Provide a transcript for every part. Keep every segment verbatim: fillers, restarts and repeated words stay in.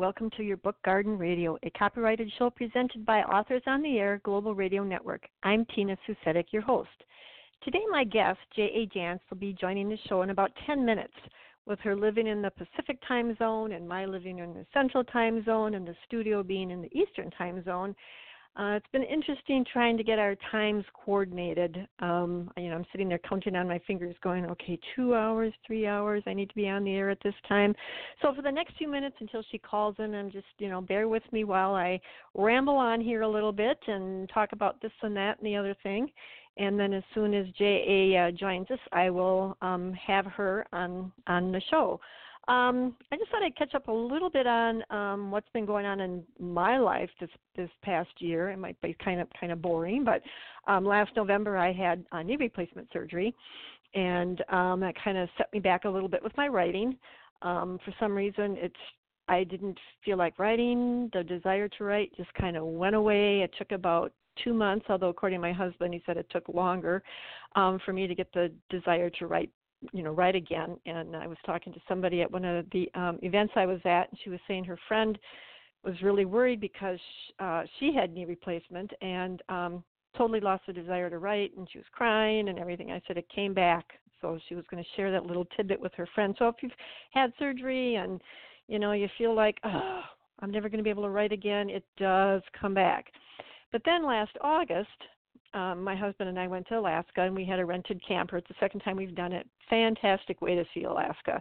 welcome to your book, Garden Radio, a copyrighted show presented by Authors on the Air, Global Radio Network. I'm Tina Susedik, your host. Today, my guest, J A. Jance, will be joining the show in about ten minutes. With her living in the Pacific time zone and my living in the Central time zone and the studio being in the Eastern time zone, uh, it's been interesting trying to get our times coordinated. Um, you know, I'm sitting there counting on my fingers going, okay, two hours, three hours, I need to be on the air at this time. So for the next few minutes until she calls in, I'm just, you know, bear with me while I ramble on here a little bit and talk about this and that and the other thing. And then as soon as J A. Uh, joins us, I will um, have her on, on the show. Um, I just thought I'd catch up a little bit on um, what's been going on in my life this, this past year. It might be kind of kind of boring, but um, last November I had uh, knee replacement surgery, and um, that kind of set me back a little bit with my writing. Um, for some reason, it's I didn't feel like writing. The desire to write just kind of went away. It took about two months, although according to my husband, he said it took longer um, for me to get the desire to write, you know, write again. And I was talking to somebody at one of the um, events I was at, and she was saying her friend was really worried because uh, she had knee replacement and um, totally lost the desire to write, and she was crying and everything. I said it came back, so she was going to share that little tidbit with her friend. So if you've had surgery and, you know, you feel like, oh, I'm never going to be able to write again, it does come back. But then last August, um, my husband and I went to Alaska, and we had a rented camper. It's the second time we've done it. Fantastic way to see Alaska.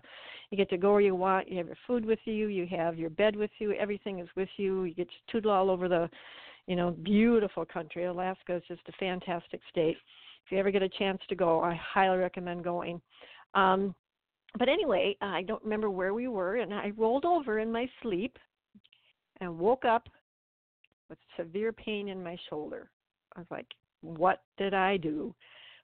You get to go where you want. You have your food with you. You have your bed with you. Everything is with you. You get to toodle all over the, you know, beautiful country. Alaska is just a fantastic state. If you ever get a chance to go, I highly recommend going. Um, but anyway, I don't remember where we were, and I rolled over in my sleep and woke up with severe pain in my shoulder. I was like, what did I do?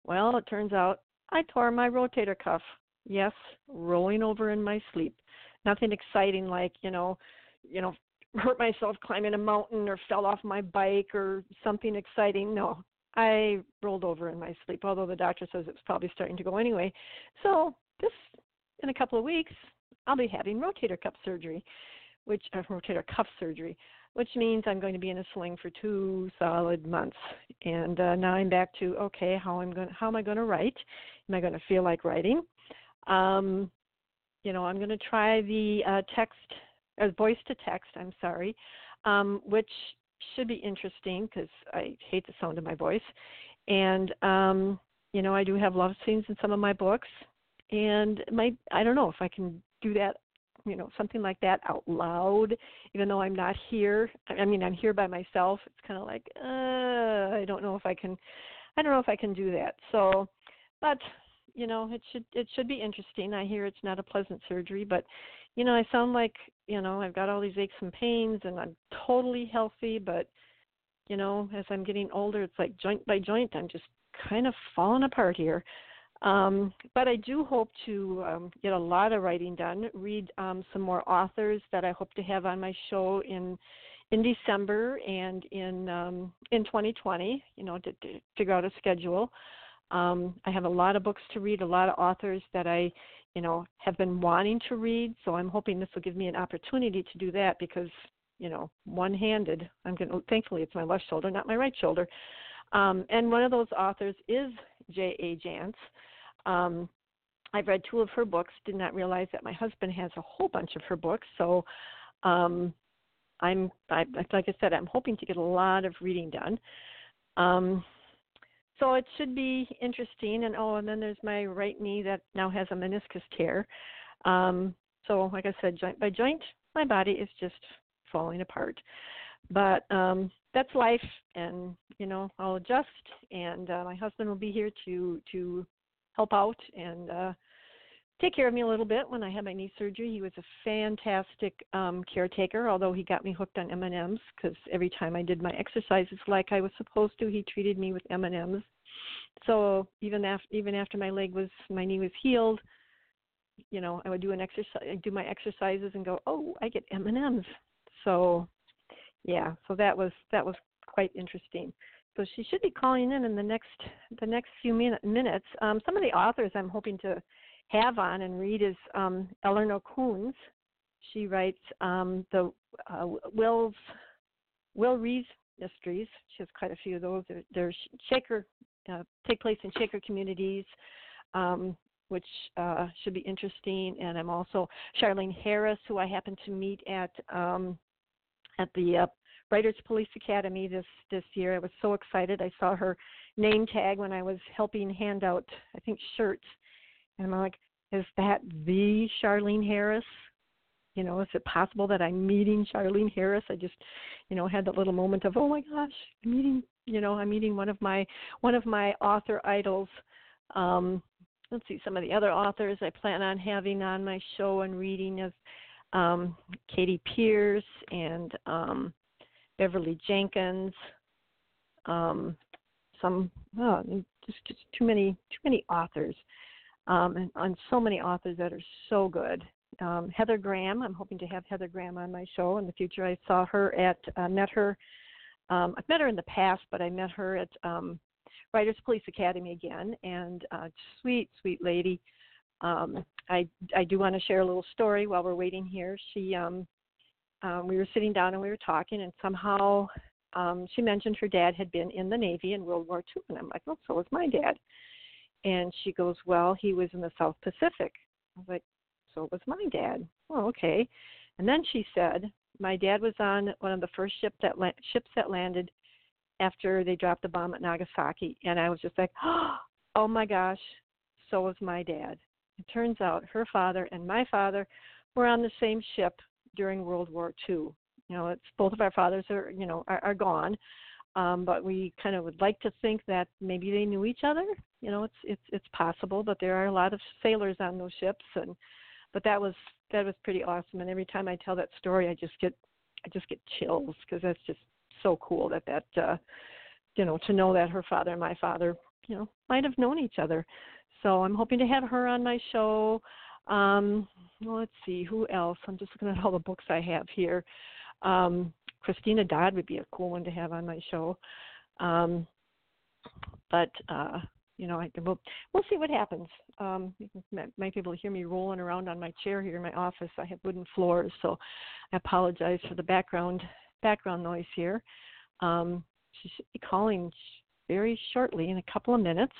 Well, it turns out I tore my rotator cuff. Yes, rolling over in my sleep. Nothing exciting like, you know, you know, hurt myself climbing a mountain or fell off my bike or something exciting. No, I rolled over in my sleep, although the doctor says it's probably starting to go anyway. So this, in a couple of weeks, I'll be having rotator cuff surgery, which uh, rotator cuff surgery, which means I'm going to be in a sling for two solid months. And uh, now I'm back to, okay, how am I going to, how am I going to write? Am I going to feel like writing? Um, you know, I'm going to try the uh, text, or voice to text, I'm sorry, um, which should be interesting because I hate the sound of my voice. And, um, you know, I do have love scenes in some of my books. And my, I don't know if I can do that, you know, something like that out loud, even though I'm not here. I mean, I'm here by myself. It's kind of like, uh, I don't know if I can, I don't know if I can do that. So, but, you know, it should, it should be interesting. I hear it's not a pleasant surgery, but, you know, I sound like, you know, I've got all these aches and pains and I'm totally healthy, but, you know, as I'm getting older, it's like joint by joint, I'm just kind of falling apart here. Um, but I do hope to um, get a lot of writing done, read um, some more authors that I hope to have on my show in in December and in um, in twenty twenty, you know, to, to figure out a schedule. Um, I have a lot of books to read, a lot of authors that I, you know, have been wanting to read. So I'm hoping this will give me an opportunity to do that because, you know, one-handed, I'm going to, thankfully it's my left shoulder, not my right shoulder. Um, and one of those authors is J A. Jance. Um, I've read two of her books, did not realize that my husband has a whole bunch of her books. So um, I'm, I, like I said, I'm hoping to get a lot of reading done. Um, so it should be interesting. And, oh, and then there's my right knee that now has a meniscus tear. Um, so like I said, joint by joint, my body is just falling apart. But um, that's life, and, you know, I'll adjust, and uh, my husband will be here to, to help out and uh, take care of me a little bit. When I had my knee surgery, he was a fantastic um, caretaker, although he got me hooked on M and M's because every time I did my exercises like I was supposed to, he treated me with M and M's. So even after, even after my leg was, my knee was healed, you know, I would do an exercise, I'd do my exercises and go, oh, I get M and M's. So yeah, so that was that was quite interesting. So she should be calling in in the next the next few minute, minutes. Um, some of the authors I'm hoping to have on and read is um, Eleanor Coons. She writes um, the uh, Will's, Will Reeves Mysteries. She has quite a few of those. There, there's Shaker, uh, take place in Shaker communities, um, which uh, should be interesting. And I'm also Charlene Harris, who I happened to meet at um, at the uh, Writer's Police Academy this, this year. I was so excited. I saw her name tag when I was helping hand out, I think, shirts. And I'm like, is that the Charlene Harris? You know, is it possible that I'm meeting Charlene Harris? I just, you know, had that little moment of, oh my gosh, I'm meeting, you know, I'm meeting one of my one of my author idols. Um, let's see, some of the other authors I plan on having on my show and reading is um, Katie Pierce and um, Beverly Jenkins. Um, some, oh, just, just too many, too many authors, um, and, and so many authors that are so good. Um, Heather Graham, I'm hoping to have Heather Graham on my show in the future. I saw her at, uh, met her, um, I've met her in the past, but I met her at um, Writers Police Academy again, and uh, sweet, sweet lady. Um, I, I do want to share a little story while we're waiting here. She, um, um, we were sitting down and we were talking, and somehow um, she mentioned her dad had been in the Navy in World War Two, and I'm like, oh, so was my dad. And she goes, well, he was in the South Pacific. I was like, so it was my dad. Oh, okay. And then she said, my dad was on one of the first ship that la- ships that landed after they dropped the bomb at Nagasaki. And I was just like, oh, my gosh, so was my dad. It turns out her father and my father were on the same ship during World War Two. You know, it's both of our fathers are, you know, are, are gone. Um, but we kind of would like to think that maybe they knew each other. You know, it's it's it's possible, but there are a lot of sailors on those ships, and But that was that was pretty awesome, and every time I tell that story, I just get I just get chills because that's just so cool that that uh, you know, to know that her father and my father, you know, might have known each other. So I'm hoping to have her on my show. Um, well, let's see who else. I'm just looking at all the books I have here. Um, Christina Dodd would be a cool one to have on my show. Um, but. Uh, You know, I, we'll, we'll see what happens. Um, you might be able to hear me rolling around on my chair here in my office. I have wooden floors, so I apologize for the background background noise here. Um, she should be calling very shortly in a couple of minutes.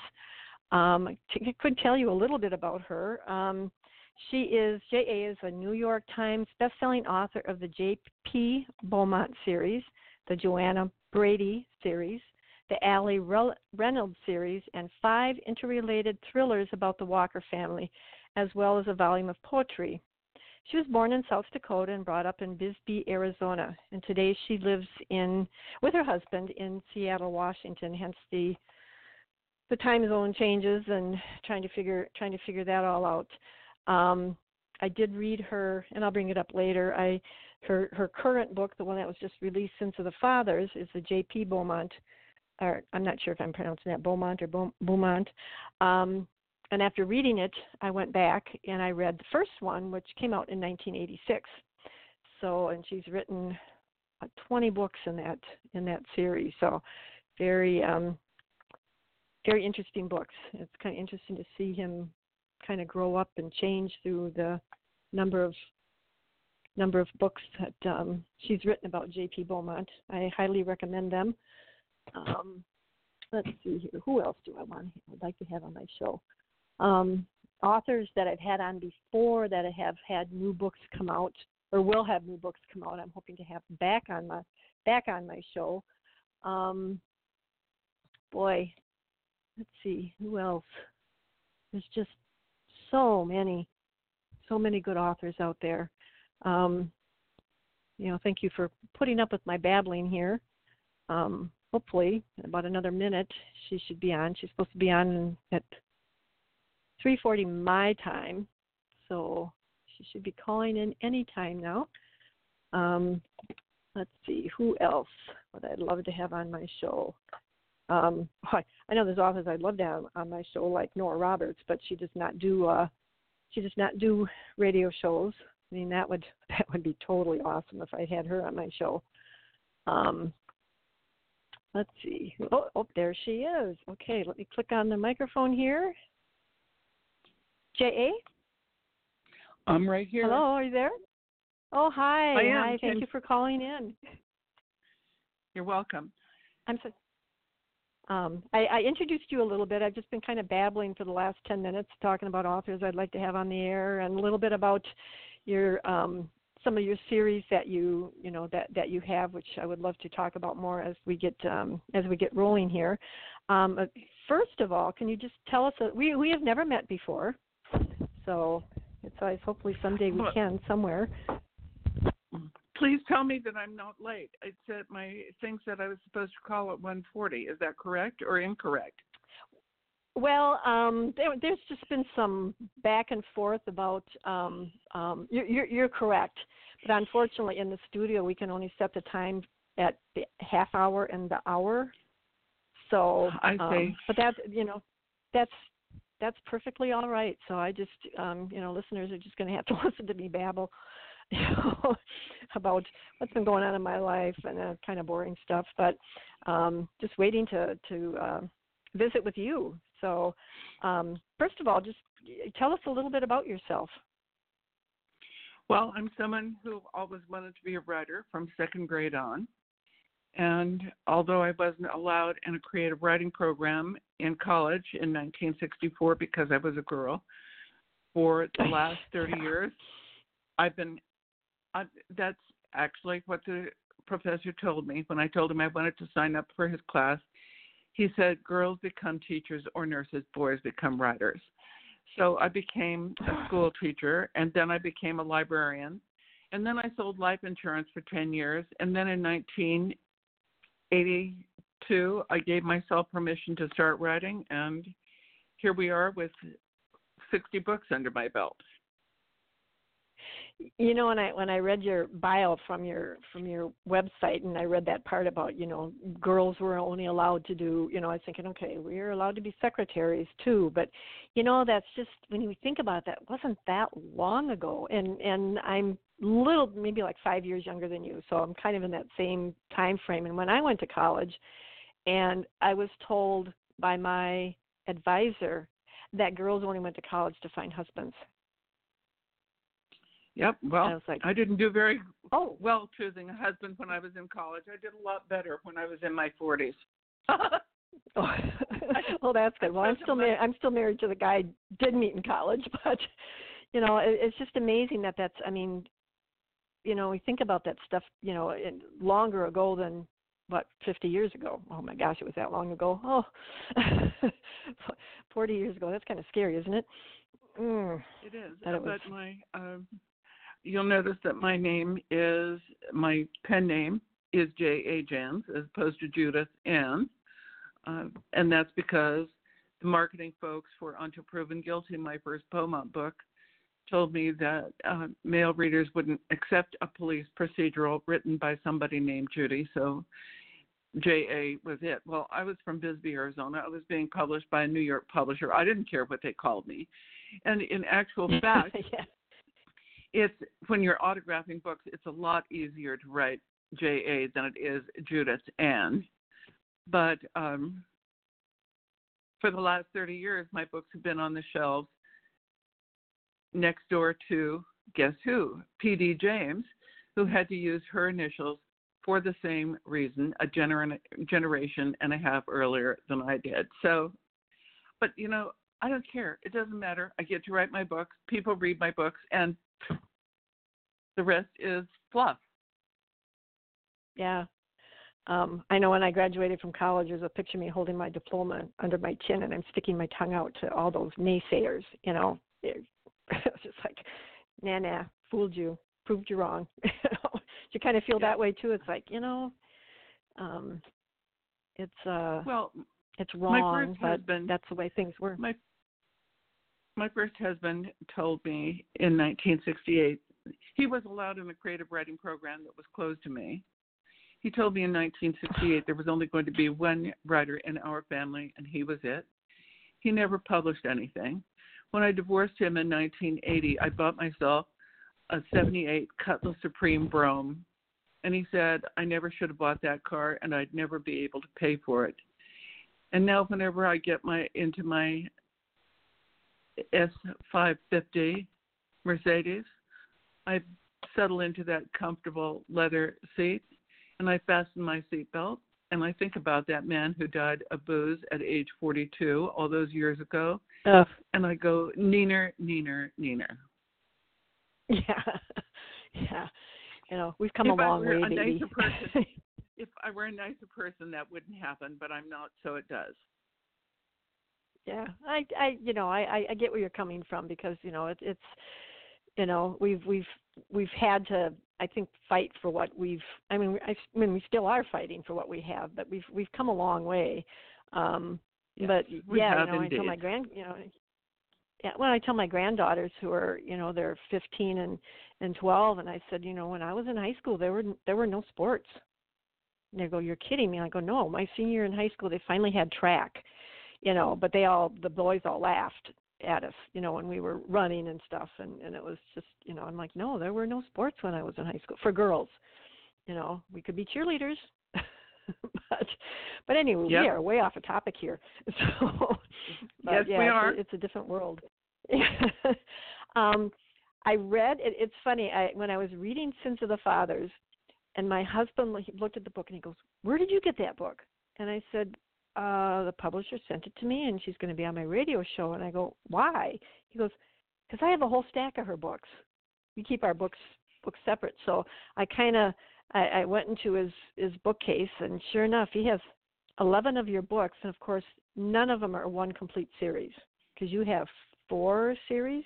Um, I, t- I could tell you a little bit about her. Um, she is, J A is a New York Times bestselling author of the J P Beaumont series, the Joanna Brady series, the Ali Reynolds series, and five interrelated thrillers about the Walker family, as well as a volume of poetry. She was born in South Dakota and brought up in Bisbee, Arizona, and today she lives in with her husband in Seattle, Washington, hence the the time zone changes and trying to figure trying to figure that all out. Um, I did read her, and I'll bring it up later, I her, her current book, the one that was just released, Sins of the Fathers, is the J P Beaumont. Or I'm not sure if I'm pronouncing that Beaumont or Beaumont. Um, and after reading it, I went back and I read the first one, which came out in nineteen eighty-six. So, and she's written uh, twenty books in that in that series. So, very um, very interesting books. It's kind of interesting to see him kind of grow up and change through the number of number of books that um, she's written about J P Beaumont. I highly recommend them. Um, let's see here. Who else do I want? I'd like to have on my show um, authors that I've had on before that I have had new books come out or will have new books come out. I'm hoping to have back on my back on my show. Um, boy, let's see who else. There's just so many, so many good authors out there. Um, you know, thank you for putting up with my babbling here. Um, hopefully, in about another minute, she should be on. She's supposed to be on at three forty my time, so she should be calling in any time now. Um, let's see, who else would I love to have on my show? Um, I, I know there's authors I'd love to have on my show, like Nora Roberts, but she does not do uh, she does not do radio shows. I mean, that would that would be totally awesome if I had her on my show. Um, Let's see. Oh, oh, there she is. Okay, let me click on the microphone here. J A? I'm right here. Hello, are you there? Oh, hi. I am. Hi. Thank and you for calling in. You're welcome. I'm so, um, I, I introduced you a little bit. I've just been kind of babbling for the last ten minutes talking about authors I'd like to have on the air and a little bit about your um, some of your series that you you know that, that you have, which I would love to talk about more as we get um, as we get rolling here. Um, first of all, can you just tell us? A, we we have never met before, so it's always hopefully someday we can somewhere. Please tell me that I'm not late. It said my thing said I was supposed to call at one forty. Is that correct or incorrect? Well, um, there, there's just been some back and forth about. Um, um, you're, you're, you're correct, but unfortunately, in the studio, we can only set the time at the half hour and the hour. So, I see. Um, but that you know, that's that's perfectly all right. So I just, um, you know, listeners are just going to have to listen to me babble. You know, about what's been going on in my life and uh, kind of boring stuff, but um, just waiting to to uh, visit with you. So, um, first of all, just tell us a little bit about yourself. Well, I'm someone who always wanted to be a writer from second grade on, and although I wasn't allowed in a creative writing program in college in nineteen sixty-four because I was a girl, for the last thirty years, I've been. I, that's actually what the professor told me. When I told him I wanted to sign up for his class, he said, girls become teachers or nurses, boys become writers. So I became a school teacher, and then I became a librarian. And then I sold life insurance for ten years. And then in nineteen eighty-two, I gave myself permission to start writing. And here we are with sixty books under my belt. You know, when I when I read your bio from your from your website, and I read that part about, you know, girls were only allowed to do, you know, I was thinking, okay, we're allowed to be secretaries too, but you know, that's just when you think about that, wasn't that long ago, and and I'm little maybe like five years younger than you, so I'm kind of in that same time frame. And when I went to college, and I was told by my advisor that girls only went to college to find husbands. Yep. Well, I, like, I didn't do very oh. well choosing a husband when I was in college. I did a lot better when I was in my forties. oh. Well, that's good. Well, I'm still mar- I'm still married to the guy I did meet in college, but you know, it, it's just amazing that that's. I mean, you know, we think about that stuff. You know, it, longer ago than what, fifty years ago. Oh my gosh, it was that long ago. Oh, forty years ago. That's kind of scary, isn't it? Mm. It is. But was... my. Um... You'll notice that my name is, my pen name is J A. Jance as opposed to Judith Ann, uh, and that's because the marketing folks for Until Proven Guilty, my first Beaumont book, told me that uh, male readers wouldn't accept a police procedural written by somebody named Judy, so J A was it. Well, I was from Bisbee, Arizona. I was being published by a New York publisher. I didn't care what they called me, and in actual fact... yeah. It's when you're autographing books, it's a lot easier to write J A than it is Judith Ann. But um, for the last thirty years, my books have been on the shelves next door to, guess who, P D James, who had to use her initials for the same reason a gener- generation and a half earlier than I did. So, but, you know, I don't care. It doesn't matter. I get to write my books. People read my books, and the rest is fluff. Yeah. Um, I know when I graduated from college, there's a picture of me holding my diploma under my chin, and I'm sticking my tongue out to all those naysayers, you know. It, I was just like, nah, nah, fooled you, proved you wrong. You know? You kind of feel yeah. that way, too. It's like, you know, um, it's uh, well, it's wrong, my first but husband, that's the way things were. My My first husband told me in nineteen sixty-eight, he was allowed in a creative writing program that was closed to me. He told me in nineteen sixty-eight there was only going to be one writer in our family, and he was it. He never published anything. When I divorced him in nineteen eighty, I bought myself a seventy-eight Cutlass Supreme Brougham, and he said, I never should have bought that car, and I'd never be able to pay for it. And now whenever I get my into my S five fifty Mercedes, I settle into that comfortable leather seat, and I fasten my seatbelt, and I think about that man who died of booze at age forty-two all those years ago, oh. and I go, neener, neener, neener. Yeah, yeah. You know, we've come if a long way, baby. Person, if I were a nicer person, that wouldn't happen, but I'm not, so it does. Yeah, I, I, you know, I, I get where you're coming from because, you know, it, it's, you know, we've, we've, we've had to, I think, fight for what we've, I mean, I, I mean, we still are fighting for what we have, but we've, we've come a long way. Um, yes, but yeah, you know, indeed. I tell my grand, you know, yeah, well, I tell my granddaughters who are, you know, they're fifteen and, and twelve, and I said, you know, when I was in high school, there were, there were no sports. And they go, you're kidding me. And I go, no, my senior year in high school, they finally had track. You know, but they all, the boys all laughed at us, you know, when we were running and stuff. And, and it was just, you know, I'm like, no, there were no sports when I was in high school for girls. You know, we could be cheerleaders. but but anyway, yep. we are way off a topic here. So, but yes, yeah, we are. It's, it's a different world. um, I read, it, it's funny, I, when I was reading Sins of the Fathers, and my husband he looked at the book and he goes, where did you get that book? And I said, Uh, the publisher sent it to me, and she's going to be on my radio show. And I go, why? He goes, because I have a whole stack of her books. We keep our books books separate. So I kind of I, I went into his, his bookcase, and sure enough, he has eleven of your books. And, of course, none of them are one complete series because you have four series.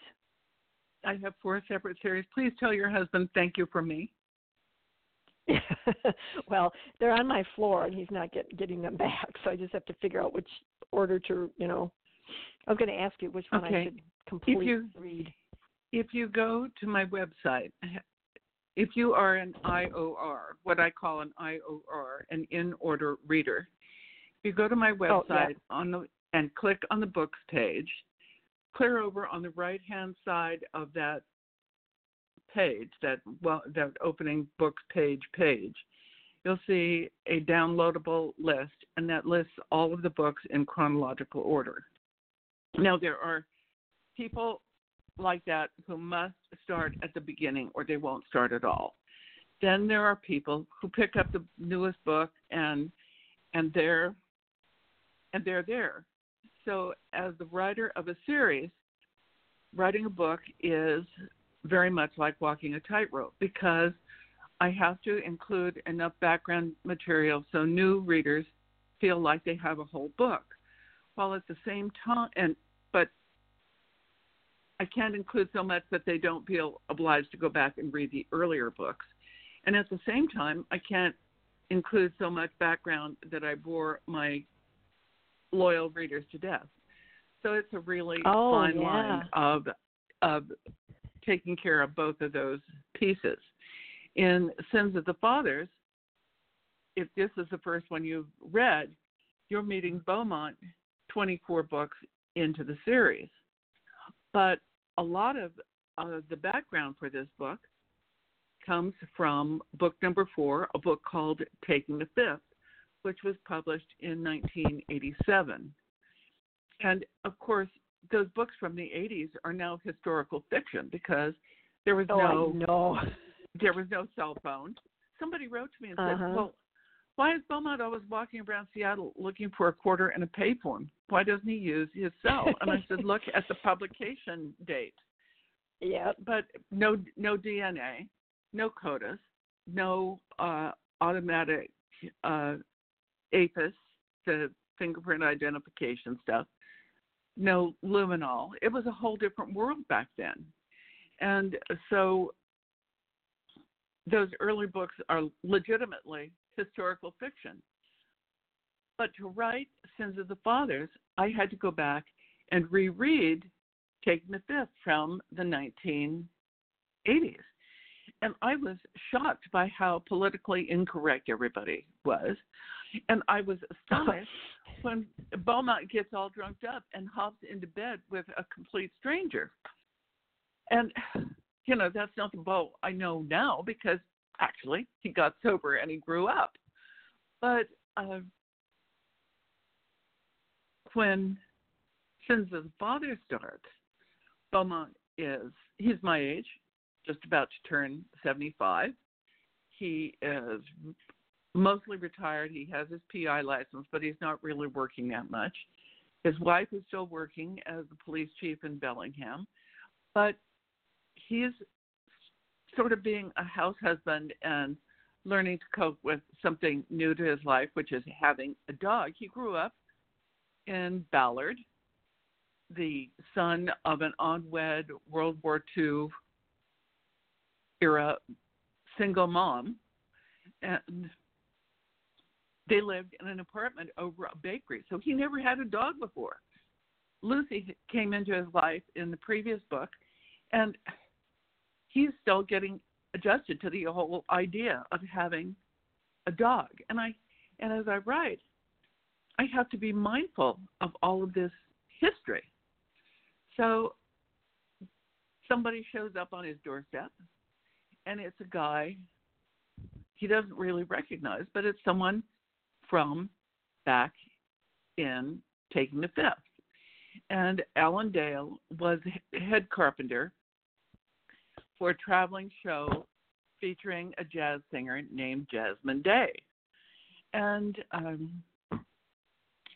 I have four separate series. Please tell your husband thank you for me. Well, they're on my floor, and he's not get, getting them back, so I just have to figure out which order to, you know. I was going to ask you which one okay. I should complete if you, read. If you go to my website, if you are an I O R, what I call an I O R, an in-order reader, if you go to my website oh, yeah. on the and click on the books page, clear over on the right-hand side of that page, that well, that opening books page page, you'll see a downloadable list, and that lists all of the books in chronological order. Now, there are people like that who must start at the beginning or they won't start at all. Then there are people who pick up the newest book and and they're and they're there. So as the writer of a series, writing a book is very much like walking a tightrope because I have to include enough background material so new readers feel like they have a whole book. While at the same time, and but I can't include so much that they don't feel obliged to go back and read the earlier books. And at the same time, I can't include so much background that I bore my loyal readers to death. So it's a really oh, fine yeah. line of of taking care of both of those pieces. In Sins of the Fathers, if this is the first one you've read, you're meeting Beaumont twenty-four books into the series. But a lot of uh, the background for this book comes from book number four, a book called Taking the Fifth, which was published in nineteen eighty-seven. And, of course, those books from the eighties are now historical fiction because there was oh, no there was no cell phone. Somebody wrote to me and uh-huh. said, well, why is Beaumont always walking around Seattle looking for a quarter and a pay phone? Why doesn't he use his cell? And I said, look at the publication date. Yeah. But no no D N A, no C O D I S, no uh, automatic uh, A P I S, the fingerprint identification stuff. No luminol. It was a whole different world back then. And so those early books are legitimately historical fiction. But to write Sins of the Fathers, I had to go back and reread Taking the Fifth from the nineteen eighties. And I was shocked by how politically incorrect everybody was. And I was astonished when Beaumont gets all drunk up and hops into bed with a complete stranger. And, you know, that's not the Beau I know now because actually he got sober and he grew up. But uh, when Sins of the Father starts, Beaumont is, he's my age. just about to turn seventy-five. He is mostly retired. He has his P I license, but he's not really working that much. His wife is still working as the police chief in Bellingham, but he's sort of being a house husband and learning to cope with something new to his life, which is having a dog. He grew up in Ballard, the son of an unwed World War Two era single mom, and they lived in an apartment over a bakery. So he never had a dog before. Lucy came into his life in the previous book, and he's still getting adjusted to the whole idea of having a dog. And I, and as I write, I have to be mindful of all of this history. So somebody shows up on his doorstep, and it's a guy he doesn't really recognize, but it's someone from back in Taking the Fifth. And Alan Dale was head carpenter for a traveling show featuring a jazz singer named Jasmine Day. And um,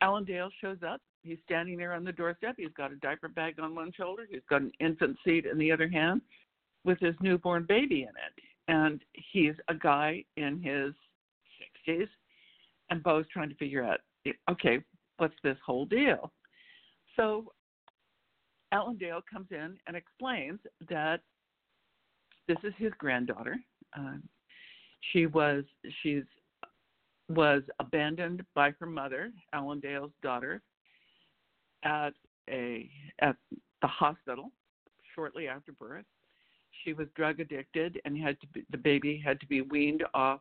Alan Dale shows up. He's standing there on the doorstep. He's got a diaper bag on one shoulder. He's got an infant seat in the other hand with his newborn baby in it. And he's a guy in his sixties. And Beau's trying to figure out, okay, what's this whole deal? So Alan Dale comes in and explains that this is his granddaughter. Um, she was she's was abandoned by her mother, Alan Dale's daughter, at a at the hospital shortly after birth. She was drug addicted and had to be, the baby had to be weaned off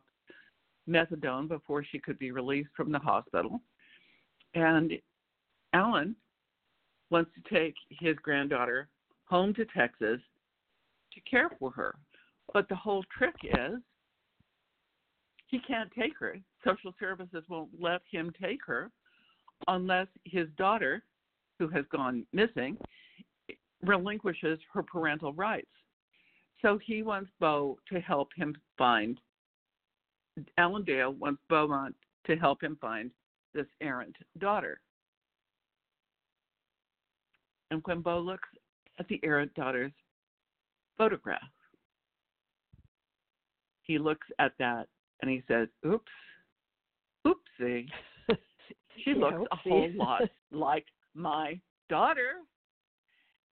methadone before she could be released from the hospital. And Alan wants to take his granddaughter home to Texas to care for her. But the whole trick is he can't take her. Social services won't let him take her unless his daughter, who has gone missing, relinquishes her parental rights. So he wants Beau to help him find Alan Dale wants Beaumont to help him find this errant daughter. And when Beau looks at the errant daughter's photograph, he looks at that and he says, oops, oopsie. She looks yeah, oopsie. a whole lot like my daughter.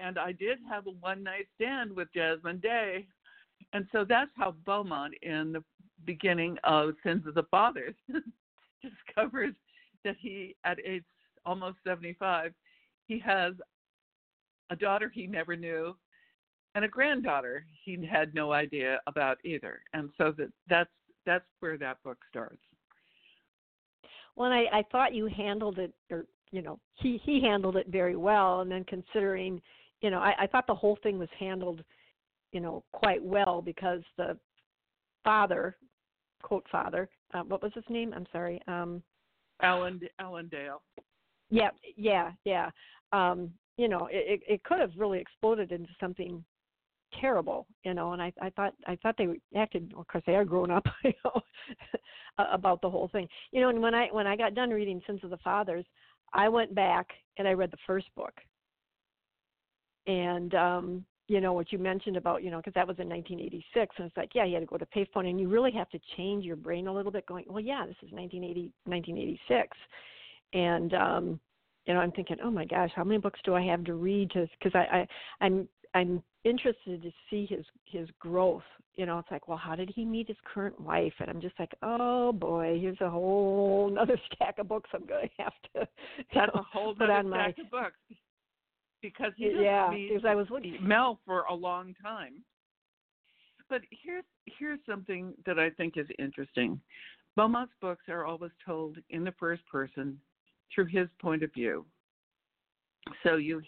And I did have a one-night stand with Jasmine Day. And so that's how Beaumont in the beginning of Sins of the Fathers discovers that he, at age almost seventy-five, he has a daughter he never knew and a granddaughter he had no idea about either. And so that that's that's where that book starts. Well, I, I thought you handled it, or you know, he he handled it very well. And then considering, you know, I, I thought the whole thing was handled, you know, quite well because the father, quote father, uh, what was his name? I'm sorry. Um, Alan, Alan Dale. Yeah, yeah, yeah. Um, you know, it, it could have really exploded into something terrible, you know, and I, I thought I thought they acted, well, of course, they are grown up, you know, about the whole thing. You know, and when I, when I got done reading Sins of the Fathers, I went back and I read the first book. And, um, you know, what you mentioned about, you know, because that was in nineteen eighty-six, and it's like, yeah, you had to go to payphone, and you really have to change your brain a little bit going, well, yeah, this is nineteen eighty, nineteen eighty-six. And, um, you know, I'm thinking, oh, my gosh, how many books do I have to read? Because I, I, I'm I'm interested to see his, his growth. You know, it's like, well, how did he meet his current wife? And I'm just like, oh, boy, here's a whole other stack of books I'm going to have to That's know, a whole other stack my, of books. Because he didn't yeah, meet because I was looking. Mel for a long time. But here's, here's something that I think is interesting. Beaumont's books are always told in the first person through his point of view. So you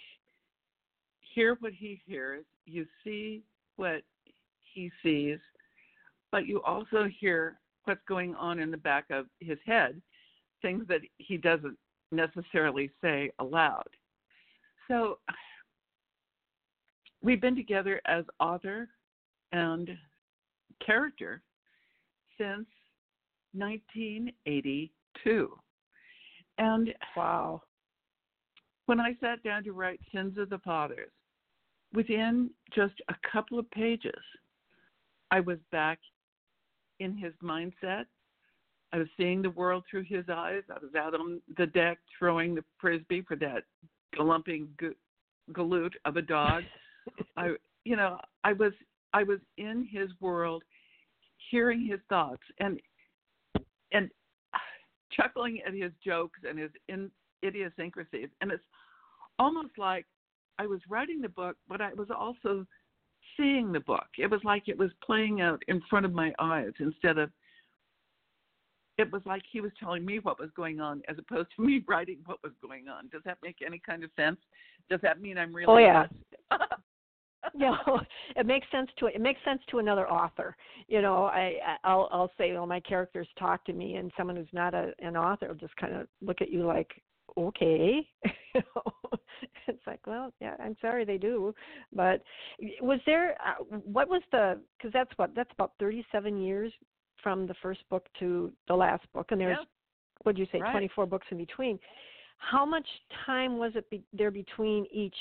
hear what he hears, you see what he sees, but you also hear what's going on in the back of his head, things that he doesn't necessarily say aloud. So we've been together as author and character since nineteen eighty-two. And wow, when I sat down to write Sins of the Fathers, within just a couple of pages, I was back in his mindset. I was seeing the world through his eyes. I was out on the deck throwing the frisbee for that glumping galoot of a dog. I, you know, I was I was in his world, hearing his thoughts and and chuckling at his jokes and his in, idiosyncrasies. And it's almost like I was writing the book, but I was also seeing the book. It was like it was playing out in front of my eyes instead of. It was like he was telling me what was going on as opposed to me writing what was going on. Does that make any kind of sense? Does that mean I'm really? Oh yeah. No, it makes sense to it makes sense to another author. You know, I I'll, I'll say, well, my characters talk to me, and someone who's not a, an author will just kind of look at you like, okay. You know? It's like, well, yeah, I'm sorry they do, but was there? Uh, what was the? Because that's what that's about thirty-seven years. From the first book to the last book, and there's, yep. What'd you say, right. twenty-four books in between. How much time was it be, there between each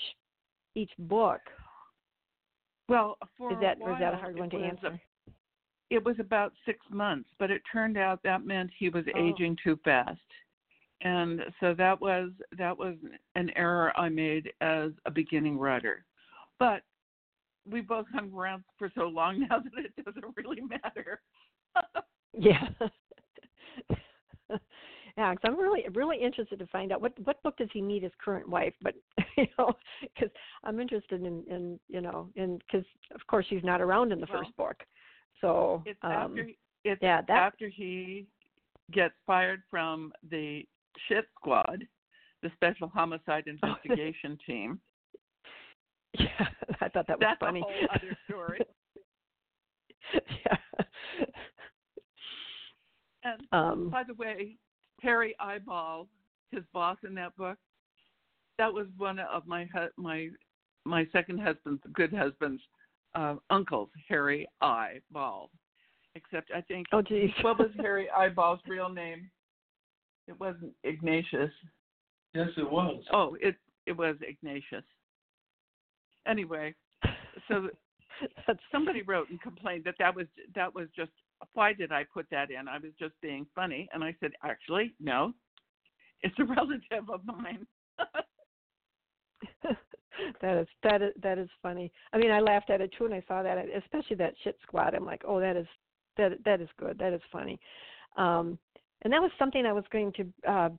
each book? Well, for is that, a while, or is that a hard one to answer? A, it was about six months, but it turned out that meant he was oh. aging too fast, and so that was that was an error I made as a beginning writer, but we both hung around for so long now that it doesn't really matter. Yeah, yeah. Because I'm really, really interested to find out what what book does he meet his current wife. But you know, because I'm interested in, in you know, in because of course she's not around in the well, first book. So it's um, after it's yeah, that, after he gets fired from the shit squad, the Special Homicide Investigation Team. Yeah, I thought that was That's funny. That's a whole other story. Yeah. And um, by the way, Harry Eyeball, his boss in that book, that was one of my my my second husband's good husband's uh, uncles, Harry Eyeball. Except I think oh geez, what was Harry Eyeball's real name? It wasn't Ignatius. Yes, it was. Oh, it it was Ignatius. Anyway, so. Somebody wrote and complained that that was that was just, why did I put that in? I was just being funny. And I said, actually, no, it's a relative of mine. That is that is that is funny. I mean, I laughed at it too, and I saw that, especially that shit squad. I'm like, oh, that is that that is good. That is funny. Um, and that was something I was going to. Uh,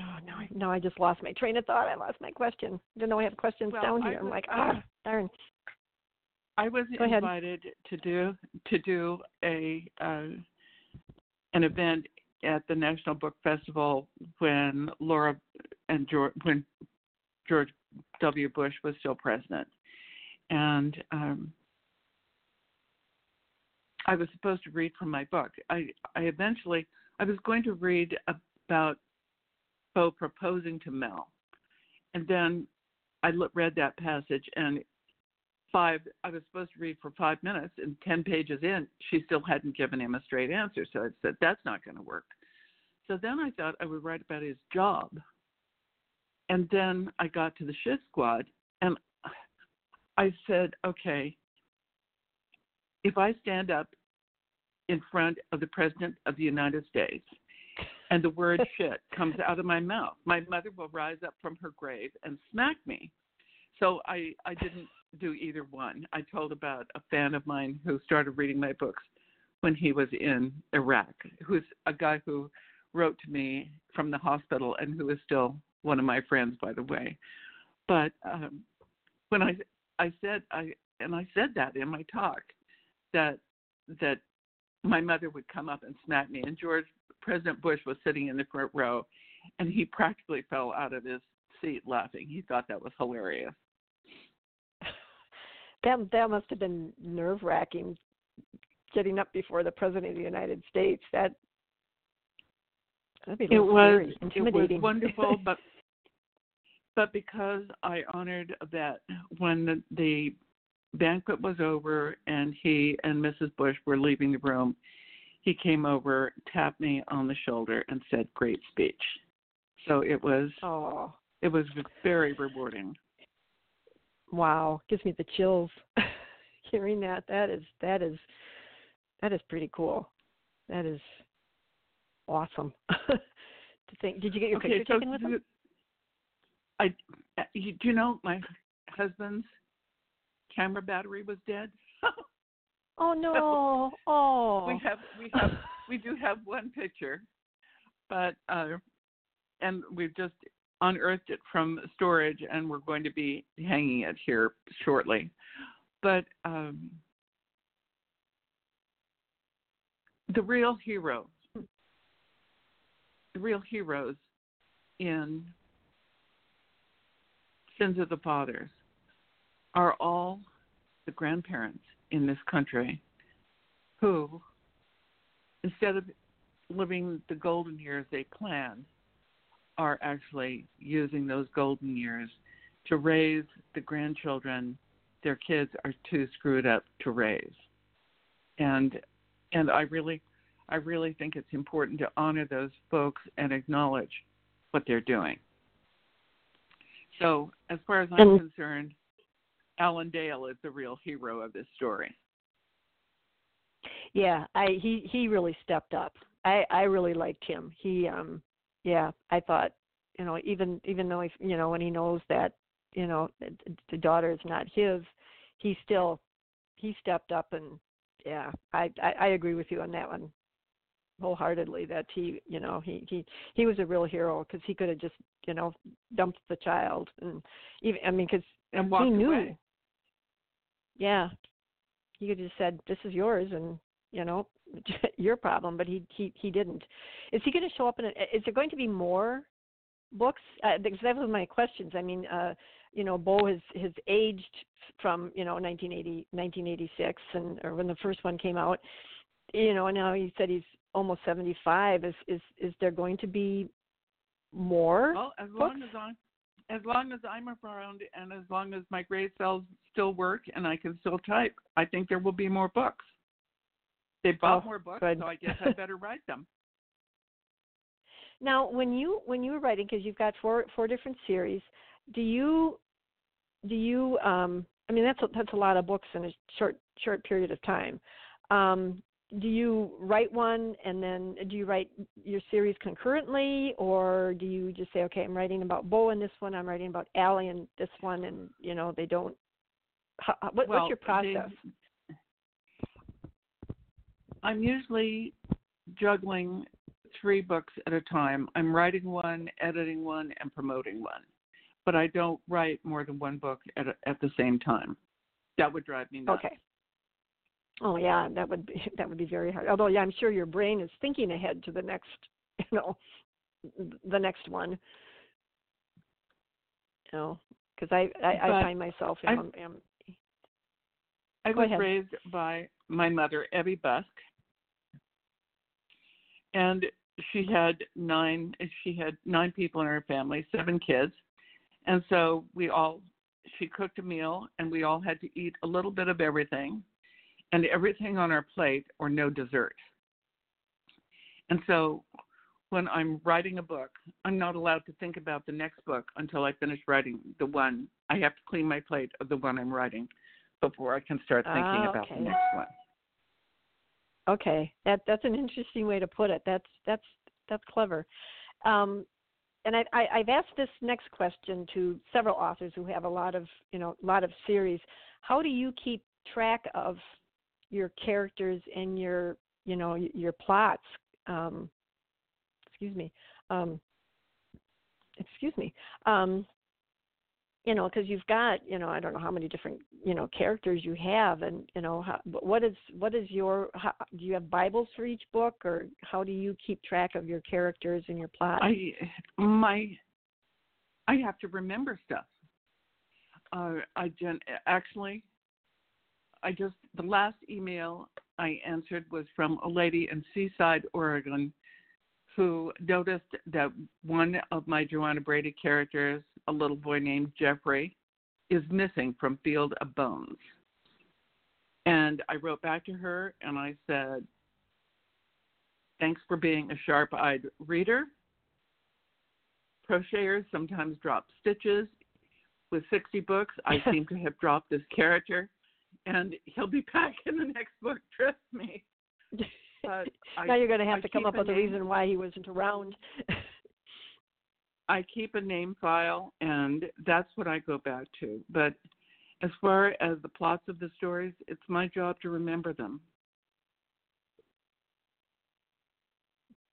oh no, no, I just lost my train of thought. I lost my question. Didn't know I have questions well, down here. I'm like, ah, oh, darn. I was invited to do to do a uh, an event at the National Book Festival when Laura and George, when George W. Bush was still president, and um, I was supposed to read from my book. I, I eventually I was going to read about Beau proposing to Mel, and then I read that passage and. Five, I was supposed to read for five minutes, and ten pages in, she still hadn't given him a straight answer. So I said, that's not going to work. So then I thought I would write about his job. And then I got to the shit squad, and I said, okay, if I stand up in front of the President of the United States and the word shit comes out of my mouth, my mother will rise up from her grave and smack me. So I, I didn't do either one. I told about a fan of mine who started reading my books when he was in Iraq, who's a guy who wrote to me from the hospital and who is still one of my friends, by the way. But um, when I I said I and I said that in my talk that that my mother would come up and smack me, and George President Bush was sitting in the front row, and he practically fell out of his seat laughing. He thought that was hilarious. That that must have been nerve-wracking, getting up before the President of the United States. That that'd be it was intimidating. It was wonderful, but but because I honored that when the, the banquet was over and he and Missus Bush were leaving the room, he came over, tapped me on the shoulder, and said, "Great speech." So it was oh. it was very rewarding. Wow, gives me the chills hearing that. That is that is that is pretty cool. That is awesome. To think, did you get your okay, picture so taken with do, him? I do you know my husband's camera battery was dead. Oh no! So oh, we have we have we do have one picture, but uh, and we've just unearthed it from storage, and we're going to be hanging it here shortly. But um, the real heroes, the real heroes in Sins of the Fathers, are all the grandparents in this country who, instead of living the golden years they planned, are actually using those golden years to raise the grandchildren their kids are too screwed up to raise. And and I really I really think it's important to honor those folks and acknowledge what they're doing. So as far as I'm um, concerned, Alan Dale is the real hero of this story. Yeah, I he, he really stepped up. I, I really liked him. He um yeah, I thought, you know, even even though he, you know, when he knows that, you know, the daughter is not his, he still he stepped up, and yeah, I, I, I agree with you on that one wholeheartedly. That he, you know, he he, he was a real hero because he could have just, you know, dumped the child, and even I mean because and walked he knew. Away. Yeah. He could have just said, "This is yours and, you know, your problem," but he, he, he didn't. Is he going to show up in a, is there going to be more books? Uh, because that was my questions. I mean, uh, you know, Bo has, has aged from, you know, nineteen eighty, nineteen eighty-six, and, or when the first one came out, you know, and now he said he's almost seventy-five. Is, is, is there going to be more well, as long books? As long- As long as I'm around and as long as my gray cells still work and I can still type, I think there will be more books. They bought oh, more books, good. So I guess I better write them. Now, when you when you were writing, because you've got four four different series, do you do you? Um, I mean, that's a, that's a lot of books in a short short period of time. Um, do you write one and then do you write your series concurrently, or do you just say, okay, I'm writing about Bo in this one, I'm writing about Allie in this one, and, you know, they don't, how, what, well, what's your process? They, I'm usually juggling three books at a time. I'm writing one, editing one, and promoting one, but I don't write more than one book at a, at the same time. That would drive me nuts. Okay. Oh yeah, that would be that would be very hard. Although yeah, I'm sure your brain is thinking ahead to the next, you know, the next one. You know, because I, I, I find myself. You know, I, I'm, I'm, I was ahead. raised by my mother, Evie Busk, and she had nine. She had nine people in her family, seven kids, and so we all. She cooked a meal, and we all had to eat a little bit of everything. And everything on our plate or no dessert. And so when I'm writing a book, I'm not allowed to think about the next book until I finish writing the one. I have to clean my plate of the one I'm writing before I can start thinking ah, okay. about the next one. Okay. That that's an interesting way to put it. That's that's that's clever. Um, and I, I, I've asked this next question to several authors who have a lot of, you know, a lot of series. How do you keep track of your characters and your, you know, your plots, um, excuse me, um, excuse me, um, you know, because you've got, you know, I don't know how many different, you know, characters you have, and, you know, how, what is, what is your, how, do you have Bibles for each book, or how do you keep track of your characters and your plots? I, my, I have to remember stuff. Uh, I gen- actually, I just, the last email I answered was from a lady in Seaside, Oregon, who noticed that one of my Joanna Brady characters, a little boy named Jeffrey, is missing from Field of Bones. And I wrote back to her and I said, thanks for being a sharp-eyed reader. Crocheters sometimes drop stitches. With sixty books, I seem to have dropped this character, and he'll be back in the next book, trust me. But now I, you're going to have I to come up with a name. reason why he wasn't around. I keep a name file, and that's what I go back to. But as far as the plots of the stories, it's my job to remember them.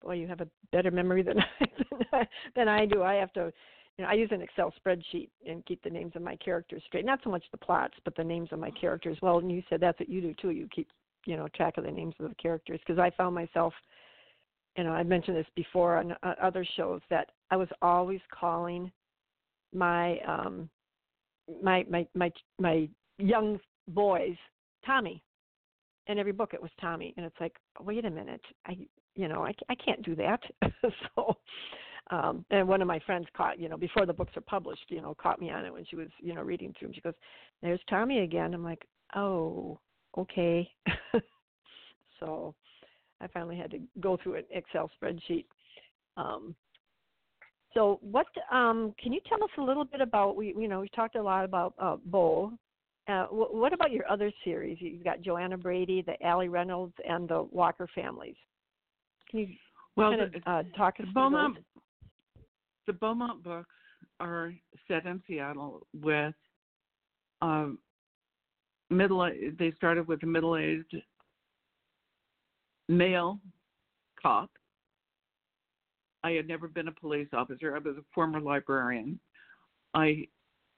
Boy, you have a better memory than I, than I, than I do. I have to, you know, I use an Excel spreadsheet and keep the names of my characters straight. Not so much the plots, but the names of my characters. Well, and you said that's what you do too. You keep, you know, track of the names of the characters. Because I found myself, you know, I mentioned this before on uh, other shows, that I was always calling my um, my my my my young boys Tommy. In every book, it was Tommy, and it's like, wait a minute, I. You know, I, I can't do that. so, um, and one of my friends caught, you know, before the books are published, you know, caught me on it when she was, you know, reading through them. She goes, there's Tommy again. I'm like, oh, okay. So I finally had to go through an Excel spreadsheet. Um, so what, um, can you tell us a little bit about, we, you know, we talked a lot about uh, Bo. Uh, wh- what about your other series? You've got Joanna Brady, the Ali Reynolds, and the Walker families. Can you well, kind the, of, uh, talk the Beaumont, the Beaumont books are set in Seattle with um, middle. They started with a middle-aged male cop. I had never been a police officer. I was a former librarian. I,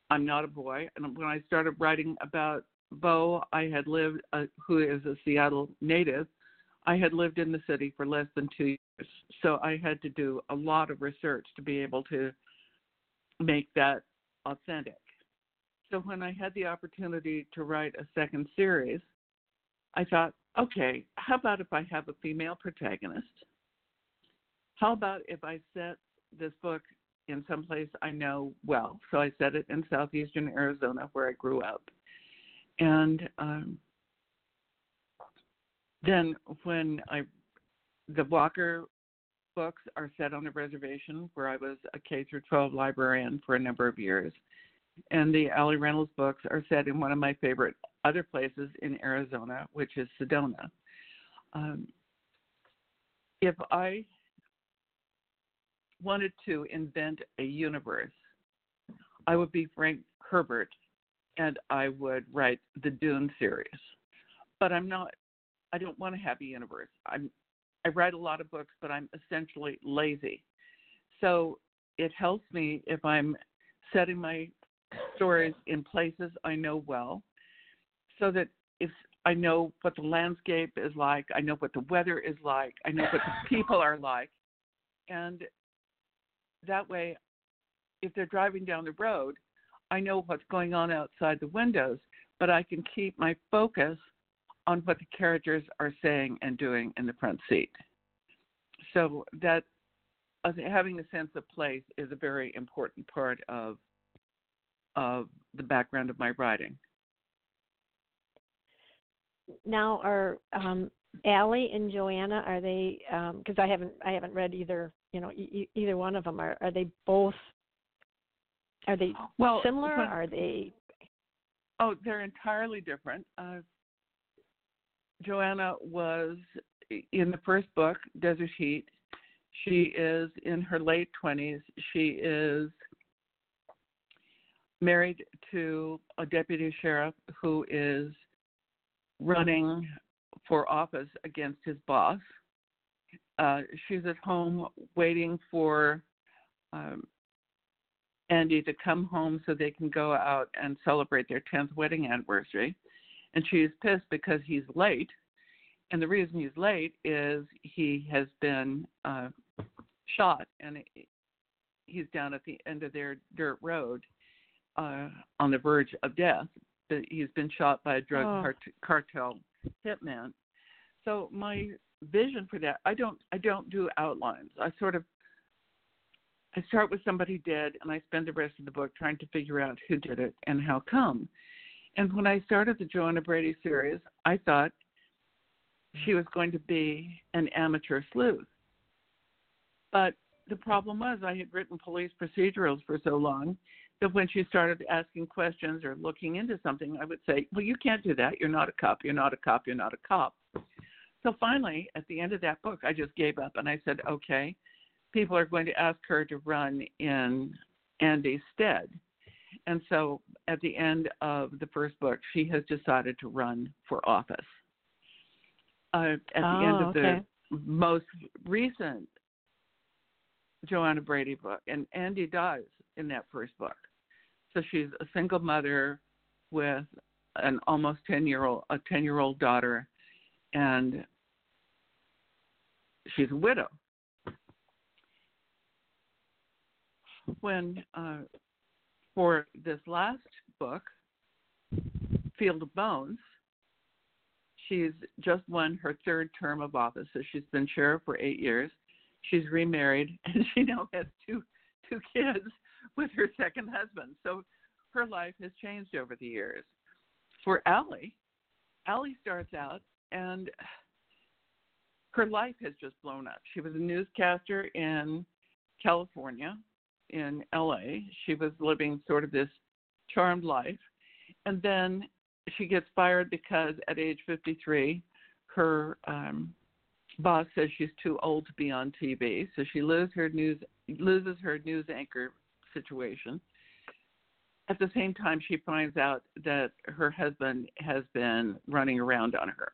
I'm not a boy. And when I started writing about Bo, I had lived, uh, who is a Seattle native. I had lived in the city for less than two years, so I had to do a lot of research to be able to make that authentic. So when I had the opportunity to write a second series, I thought, okay, how about if I have a female protagonist? How about if I set this book in some place I know well? So I set it in southeastern Arizona, where I grew up. And um Then when I, the Walker books are set on a reservation where I was a K through twelve librarian for a number of years. And the Ali Reynolds books are set in one of my favorite other places in Arizona, which is Sedona. Um, if I wanted to invent a universe, I would be Frank Herbert and I would write the Dune series. But I'm not. I don't want to have a universe. I'm, I write a lot of books, but I'm essentially lazy. So it helps me if I'm setting my stories in places I know well, so that if I know what the landscape is like, I know what the weather is like, I know what the people are like. And that way, if they're driving down the road, I know what's going on outside the windows, but I can keep my focus on what the characters are saying and doing in the front seat. So that having a sense of place is a very important part of of the background of my writing. Now, are um, Allie and Joanna, are they? Because um, I haven't I haven't read either. You know, e- either one of them. Are are they both? Are they well, similar? When, are they? Oh, they're entirely different. Uh, Joanna was in the first book, Desert Heat. She is in her late twenties. She is married to a deputy sheriff who is running for office against his boss. Uh, she's at home waiting for um, Andy to come home so they can go out and celebrate their tenth wedding anniversary. And she is pissed because he's late. And the reason he's late is he has been uh, shot and he's down at the end of their dirt road uh, on the verge of death. But he's been shot by a drug oh. cart- cartel hitman. So my vision for that, I don't, I don't do outlines. I sort of, I start with somebody dead and I spend the rest of the book trying to figure out who did it and how come. And when I started the Joanna Brady series, I thought she was going to be an amateur sleuth. But the problem was I had written police procedurals for so long that when she started asking questions or looking into something, I would say, well, you can't do that. You're not a cop. You're not a cop. You're not a cop. So finally, at the end of that book, I just gave up. And I said, okay, people are going to ask her to run in Andy's stead. And so at the end of the first book, she has decided to run for office. Uh, at oh, the end of okay. the most recent Joanna Brady book, and Andy dies in that first book. So she's a single mother with an almost ten-year-old, a ten-year-old daughter, and she's a widow. When uh, for this last book, Field of Bones, she's just won her third term of office. So she's been sheriff for eight years. She's remarried, and she now has two two kids with her second husband. So her life has changed over the years. For Allie, Allie starts out, and her life has just blown up. She was a newscaster in California, in L A. She was living sort of this charmed life. And then she gets fired because at age fifty-three, her um, boss says she's too old to be on T V. So she loses her news loses her news anchor situation. At the same time, she finds out that her husband has been running around on her.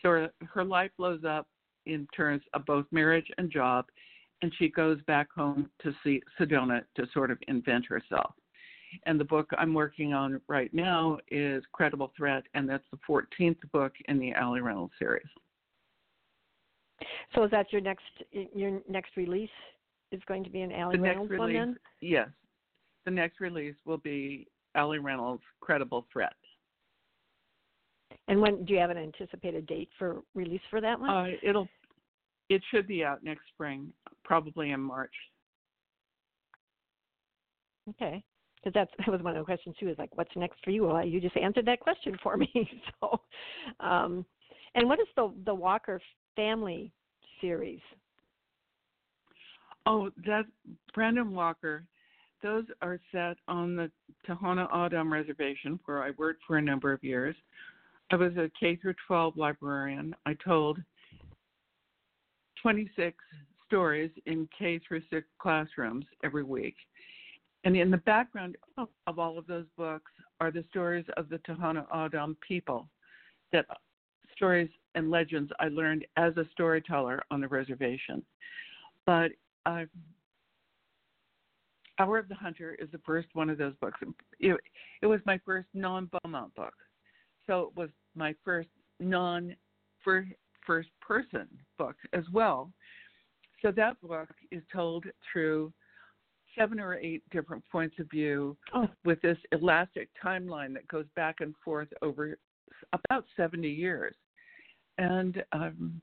So her, her life blows up in terms of both marriage and job, and she goes back home to see Sedona to sort of invent herself. And the book I'm working on right now is Credible Threat, and that's the fourteenth book in the Ali Reynolds series. So is that your next your next release is going to be an Ali Reynolds one then? Yes. The next release will be Ali Reynolds' Credible Threat. And when do you have an anticipated date for release for that one? Uh, it'll it should be out next spring, probably in March. Okay. Because that was one of the questions, too, is like, what's next for you? Well, you just answered that question for me. So, um, and what is the the Walker family series? Oh, that Brandon Walker, those are set on the Tohono O'odham Reservation, where I worked for a number of years. I was a K through twelve librarian. I told twenty-six stories in K through six classrooms every week. And in the background of all of those books are the stories of the Tohono O'odham people, that stories and legends I learned as a storyteller on the reservation. But uh, Hour of the Hunter is the first one of those books. It, it was my first non-Beaumont book. So it was my first non-first-person book as well. So that book is told through seven or eight different points of view oh. with this elastic timeline that goes back and forth over about seventy years. And um,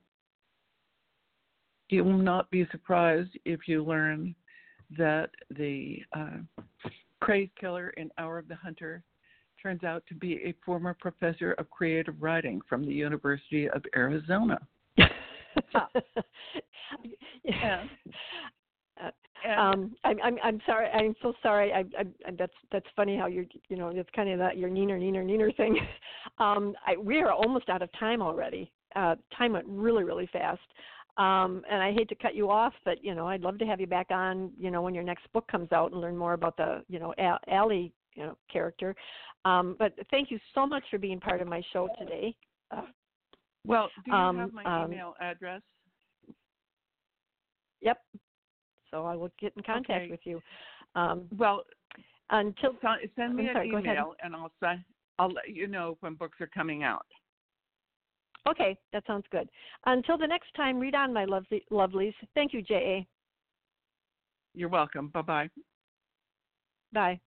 you will not be surprised if you learn that the uh, crazed killer in Hour of the Hunter turns out to be a former professor of creative writing from the University of Arizona. yeah. Uh, um, I'm, I'm I'm sorry. I'm so sorry. I, I, I, that's that's funny how you're you know it's kind of that your neener neener neener thing. Um, I, we are almost out of time already. Uh, time went really really fast. Um, and I hate to cut you off, but you know I'd love to have you back on. You know when your next book comes out and learn more about the you know Allie you know character. Um, but thank you so much for being part of my show today. Uh, well, do you um, have my um, email address? Yep. So I will get in contact okay. with you. Um, well, until send me sorry, an email, and I'll I'll let you know when books are coming out. Okay, that sounds good. Until the next time, read on, my lovely lovelies. Thank you, J A. You're welcome. Bye-bye. Bye.